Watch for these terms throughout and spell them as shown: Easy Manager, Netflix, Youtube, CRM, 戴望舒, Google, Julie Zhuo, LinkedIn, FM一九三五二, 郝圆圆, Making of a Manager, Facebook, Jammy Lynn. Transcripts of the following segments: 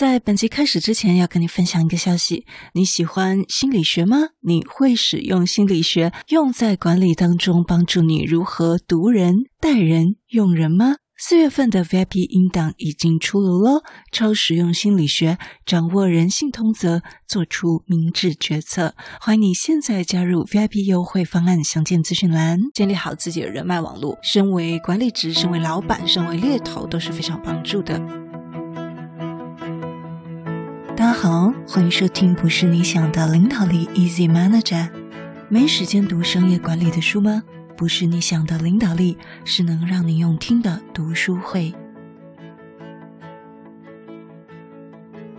在本集开始之前，要跟你分享一个消息。你喜欢心理学吗？你会使用心理学用在管理当中，帮助你如何读人、待人、用人吗？4月份的 VIP 音档已经出炉咯，超实用心理学，掌握人性通则，做出明智决策。欢迎你现在加入 VIP 优惠方案，详见资讯栏。建立好自己的人脉网络，身为管理职、身为老板、身为猎头都是非常帮助的。大家好，欢迎收听不是你想的领导力 Easy Manager。 没时间读商业管理的书吗？不是你想的领导力，是能让你用听的读书会。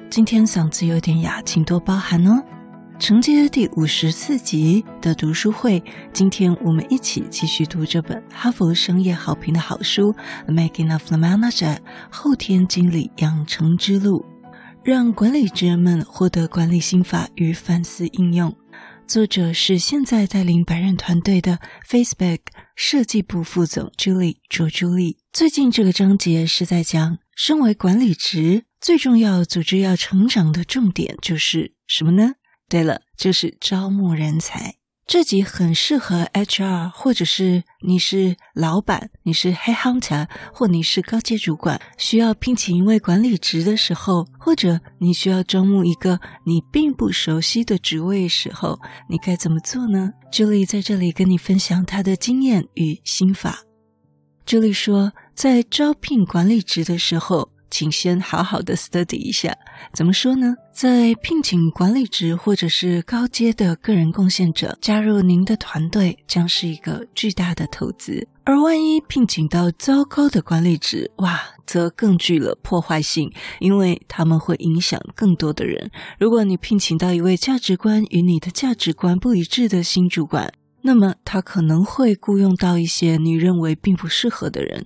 今天嗓子有点哑，请多包涵哦。承接第54集的读书会，今天我们一起继续读这本哈佛商业好评的好书 Making of a Manager 后天经理养成之路，让管理职人们获得管理心法与反思应用。作者是现在带领百人团队的 Facebook 设计部副总 Julie Zhuo。 最近这个章节是在讲，身为管理职，最重要组织要成长的重点就是什么呢？对了，就是招募人才。这集很适合 HR， 或者是你是老板，你是 headhunter， 或你是高阶主管，需要聘请一位管理职的时候，或者你需要招募一个你并不熟悉的职位时候，你该怎么做呢？ Julie 在这里跟你分享她的经验与心法。 Julie 说，在招聘管理职的时候，请先好好的 study 一下。怎么说呢？在聘请管理职或者是高阶的个人贡献者加入您的团队，将是一个巨大的投资。而万一聘请到糟糕的管理职，哇，则更具了破坏性，因为他们会影响更多的人。如果你聘请到一位价值观与你的价值观不一致的新主管，那么他可能会雇佣到一些你认为并不适合的人。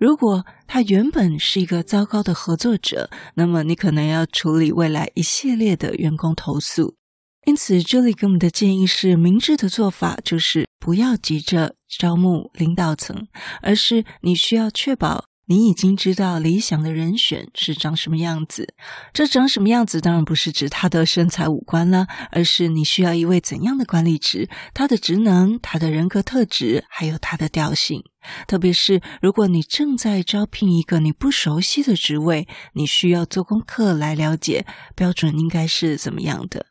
如果他原本是一个糟糕的合作者，那么你可能要处理未来一系列的员工投诉。因此 Julie 给我们的建议是，明智的做法就是不要急着招募领导层，而是你需要确保你已经知道理想的人选是长什么样子。这长什么样子当然不是指他的身材五官啦，而是你需要一位怎样的管理职，他的职能、他的人格特质，还有他的调性。特别是如果你正在招聘一个你不熟悉的职位，你需要做功课来了解标准应该是怎么样的。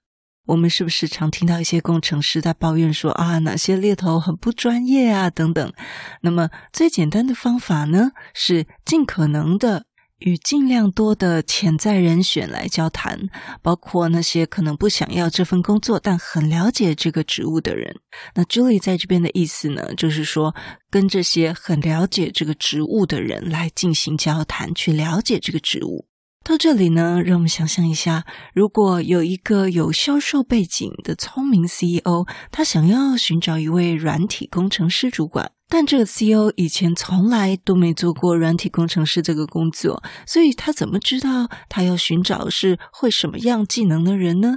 我们是不是常听到一些工程师在抱怨说啊，哪些猎头很不专业啊等等。那么最简单的方法呢，是尽可能的与尽量多的潜在人选来交谈，包括那些可能不想要这份工作但很了解这个职务的人。那 Julie 在这边的意思呢，就是说跟这些很了解这个职务的人来进行交谈，去了解这个职务。到这里呢，让我们想象一下，如果有一个有销售背景的聪明 CEO， 他想要寻找一位软体工程师主管，但这个 CEO 以前从来都没做过软体工程师这个工作，所以他怎么知道他要寻找是会什么样技能的人呢？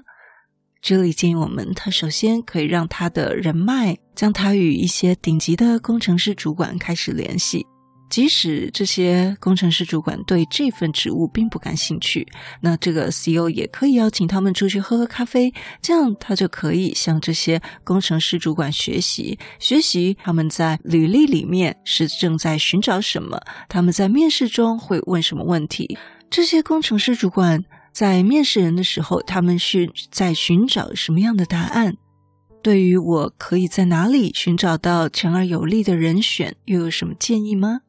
这里建议我们，他首先可以让他的人脉将他与一些顶级的工程师主管开始联系。即使这些工程师主管对这份职务并不感兴趣，那这个 CEO 也可以邀请他们出去喝喝咖啡，这样他就可以向这些工程师主管学习他们在履历里面是正在寻找什么，他们在面试中会问什么问题。这些工程师主管在面试人的时候，他们是在寻找什么样的答案。对于我可以在哪里寻找到强而有力的人选，又有什么建议吗？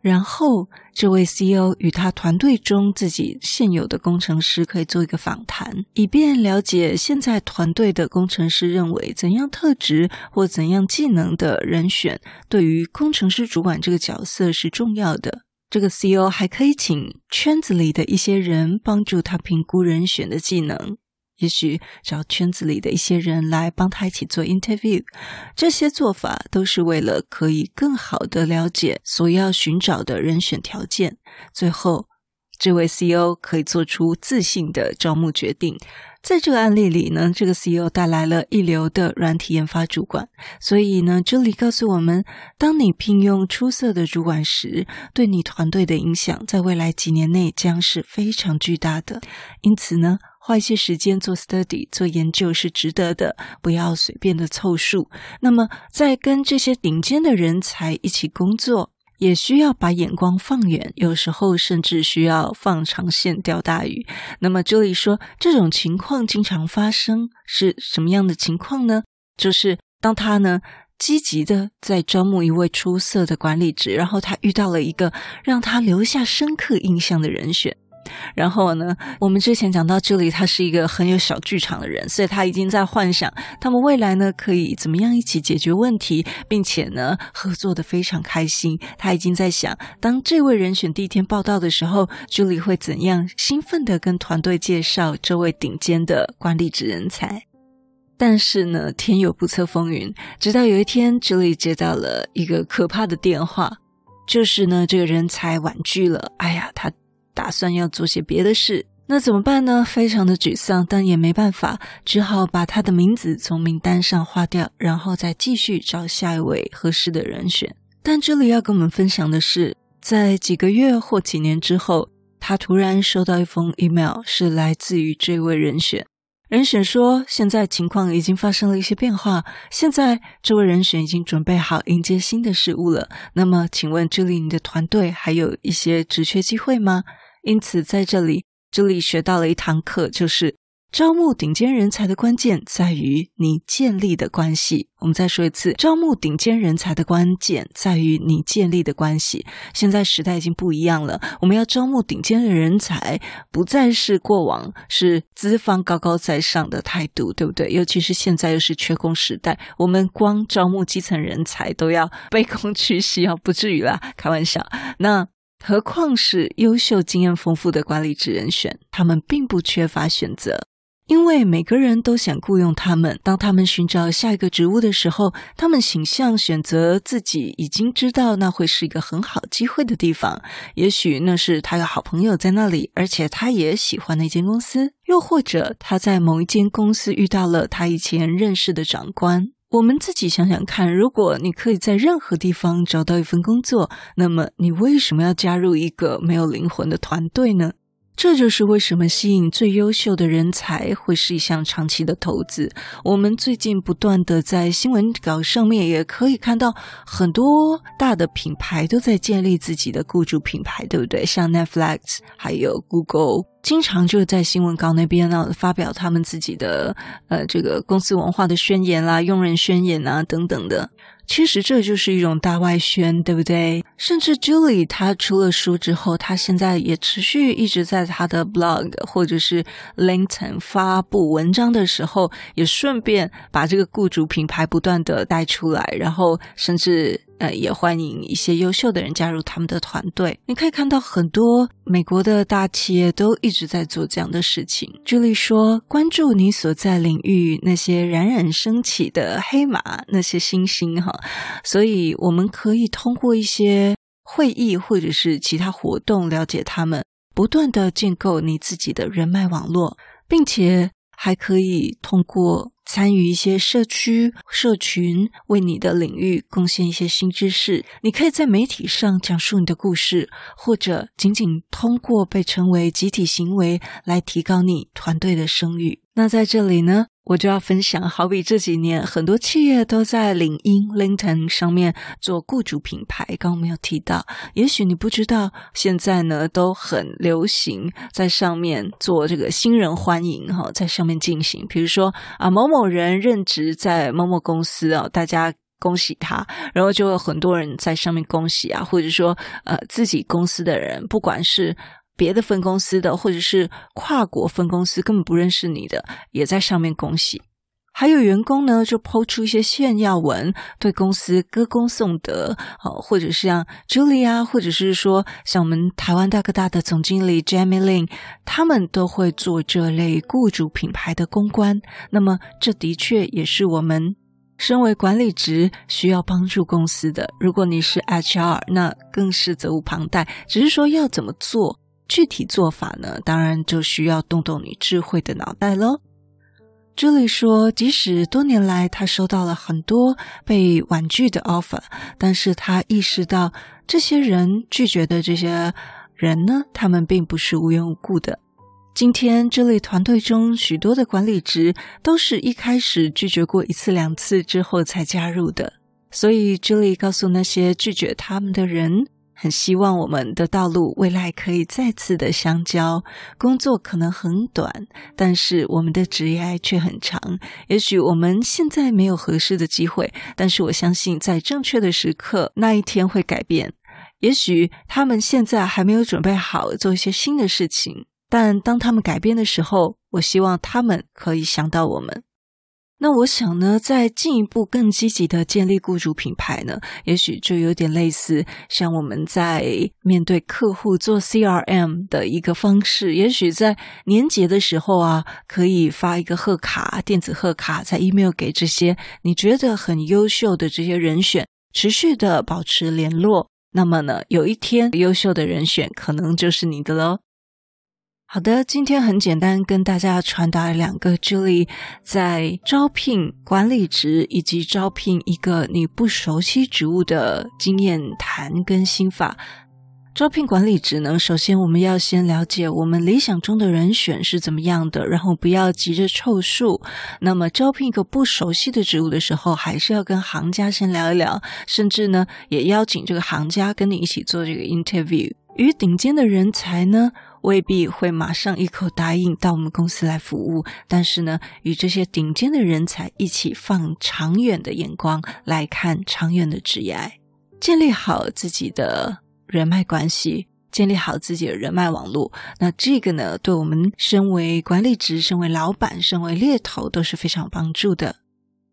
然后这位 CEO 与他团队中自己现有的工程师可以做一个访谈，以便了解现在团队的工程师认为怎样特质或怎样技能的人选对于工程师主管这个角色是重要的。这个 CEO 还可以请圈子里的一些人帮助他评估人选的技能，也许找圈子里的一些人来帮他一起做 interview。 这些做法都是为了可以更好的了解所要寻找的人选条件。最后这位 CEO 可以做出自信的招募决定。在这个案例里呢，这个 CEO 带来了一流的软体研发主管，所以呢 Julie 告诉我们，当你聘用出色的主管时，对你团队的影响在未来几年内将是非常巨大的。因此呢，花一些时间做 study 做研究是值得的，不要随便的凑数。那么在跟这些顶尖的人才一起工作，也需要把眼光放远，有时候甚至需要放长线钓大鱼。那么 Julie 说，这种情况经常发生，是什么样的情况呢？就是当他呢积极的在招募一位出色的管理职，然后他遇到了一个让他留下深刻印象的人选。然后呢，我们之前讲到这里，他是一个很有小剧场的人，所以他已经在幻想他们未来呢可以怎么样一起解决问题，并且呢合作得非常开心。他已经在想，当这位人选第一天报道的时候，Julie 会怎样兴奋地跟团队介绍这位顶尖的管理职人才。但是呢，天有不测风云，直到有一天 Julie 接到了一个可怕的电话，就是呢这个人才婉拒了。哎呀，他打算要做些别的事，那怎么办呢？非常的沮丧，但也没办法，只好把他的名字从名单上划掉，然后再继续找下一位合适的人选。但这里要跟我们分享的是，在几个月或几年之后，他突然收到一封 email， 是来自于这位人选。人选说，现在情况已经发生了一些变化，现在这位人选已经准备好迎接新的事物了，那么请问 Julie， 你的团队还有一些职缺机会吗？因此在这里，Julie 学到了一堂课，就是招募顶尖人才的关键在于你建立的关系。我们再说一次，招募顶尖人才的关键在于你建立的关系。现在时代已经不一样了，我们要招募顶尖的人才，不再是过往是资方高高在上的态度，对不对？尤其是现在又是缺工时代，我们光招募基层人才都要卑躬屈膝，不至于啦，开玩笑。那何况是优秀经验丰富的管理职人选，他们并不缺乏选择，因为每个人都想雇佣他们。当他们寻找下一个职务的时候，他们倾向选择自己已经知道那会是一个很好机会的地方，也许那是他有好朋友在那里，而且他也喜欢那间公司，又或者他在某一间公司遇到了他以前认识的长官。我们自己想想看，如果你可以在任何地方找到一份工作，那么你为什么要加入一个没有灵魂的团队呢？这就是为什么吸引最优秀的人才会是一项长期的投资。我们最近不断的在新闻稿上面也可以看到，很多大的品牌都在建立自己的雇主品牌，对不对？像 Netflix 还有 Google，经常就在新闻稿那边发表他们自己的这个公司文化的宣言啦、用人宣言啊等等的。其实这就是一种大外宣，对不对？甚至 Julie 她出了书之后，她现在也持续一直在她的 blog 或者是 LinkedIn 发布文章的时候，也顺便把这个雇主品牌不断的带出来，然后甚至也欢迎一些优秀的人加入他们的团队。你可以看到很多美国的大企业都一直在做这样的事情。Julie 说，关注你所在领域那些冉冉升起的黑马，那些新星哈。所以我们可以通过一些会议或者是其他活动了解他们，不断的建构你自己的人脉网络，并且还可以通过参与一些社群，为你的领域贡献一些新知识。你可以在媒体上讲述你的故事，或者仅仅通过被称为集体行为来提高你团队的声誉。那在这里呢，我就要分享，好比这几年很多企业都在领英 LinkedIn 上面做雇主品牌，刚刚没有提到，也许你不知道，现在呢都很流行在上面做这个新人欢迎，在上面进行，比如说某某人任职在某某公司，大家恭喜他，然后就有很多人在上面恭喜啊，或者说自己公司的人，不管是别的分公司的或者是跨国分公司根本不认识你的，也在上面恭喜。还有员工呢就抛出一些炫耀文，对公司歌功颂德，或者是像 Julie 啊，或者是说像我们台湾大哥大的总经理 Jammy Lynn， 他们都会做这类雇主品牌的公关。那么这的确也是我们身为管理职需要帮助公司的，如果你是 HR， 那更是责无旁贷，只是说要怎么做具体做法呢，当然就需要动动你智慧的脑袋咯。朱莉说，即使多年来她收到了很多被婉拒的 offer， 但是她意识到这些人拒绝的这些人呢，他们并不是无缘无故的。今天这类团队中许多的管理职都是一开始拒绝过一次两次之后才加入的，所以这类告诉那些拒绝他们的人，很希望我们的道路未来可以再次的相交，工作可能很短，但是我们的职涯却很长，也许我们现在没有合适的机会，但是我相信在正确的时刻那一天会改变，也许他们现在还没有准备好做一些新的事情，但当他们改变的时候，我希望他们可以想到我们。那我想呢，在进一步更积极的建立雇主品牌呢，也许就有点类似像我们在面对客户做 CRM 的一个方式，也许在年节的时候啊，可以发一个贺卡，电子贺卡，在 email 给这些你觉得很优秀的这些人选，持续的保持联络，那么呢，有一天优秀的人选可能就是你的咯。好的，今天很简单跟大家传达两个 Julie 在招聘管理职以及招聘一个你不熟悉职务的经验谈跟心法。招聘管理职呢，首先我们要先了解我们理想中的人选是怎么样的，然后不要急着凑数。那么招聘一个不熟悉的职务的时候，还是要跟行家先聊一聊，甚至呢也邀请这个行家跟你一起做这个 interview。与顶尖的人才呢，未必会马上一口答应到我们公司来服务，但是呢，与这些顶尖的人才一起放长远的眼光来看长远的职涯，建立好自己的人脉关系，建立好自己的人脉网络。那这个呢，对我们身为管理职、身为老板、身为猎头都是非常有帮助的。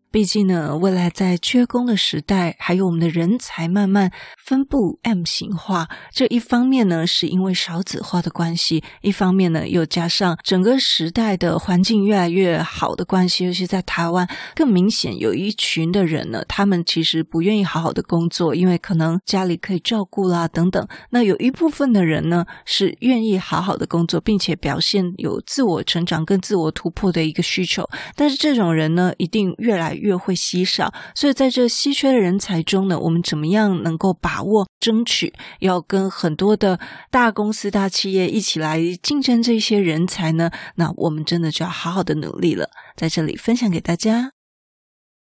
毕竟呢，未来在缺工的时代，还有我们的人才慢慢分布 M 型化，这一方面呢是因为少子化的关系，一方面呢又加上整个时代的环境越来越好的关系，尤其在台湾更明显，有一群的人呢，他们其实不愿意好好的工作，因为可能家里可以照顾啦等等，那有一部分的人呢是愿意好好的工作，并且表现有自我成长跟自我突破的一个需求，但是这种人呢一定越来越会稀少，所以在这稀缺的人才中呢，我们怎么样能够把握争取，要跟很多的大公司大企业一起来竞争这些人才呢？那我们真的就要好好的努力了，在这里分享给大家。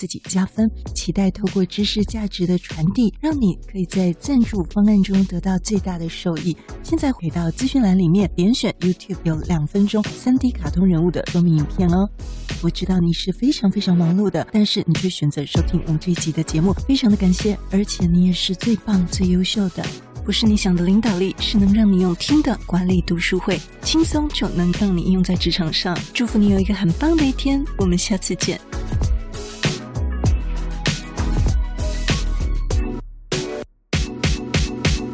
自己加分，期待透过知识价值的传递，让你可以在赞助方案中得到最大的受益。现在回到资讯栏里面，点选 YouTube 有2分钟 3D 卡通人物的说明影片哦。我知道你是非常非常忙碌的，但是你却选择收听我们这一集的节目，非常的感谢，而且你也是最棒最优秀的。不是你想的领导力，是能让你用听的管理读书会，轻松就能让你应用在职场上。祝福你有一个很棒的一天，我们下次见。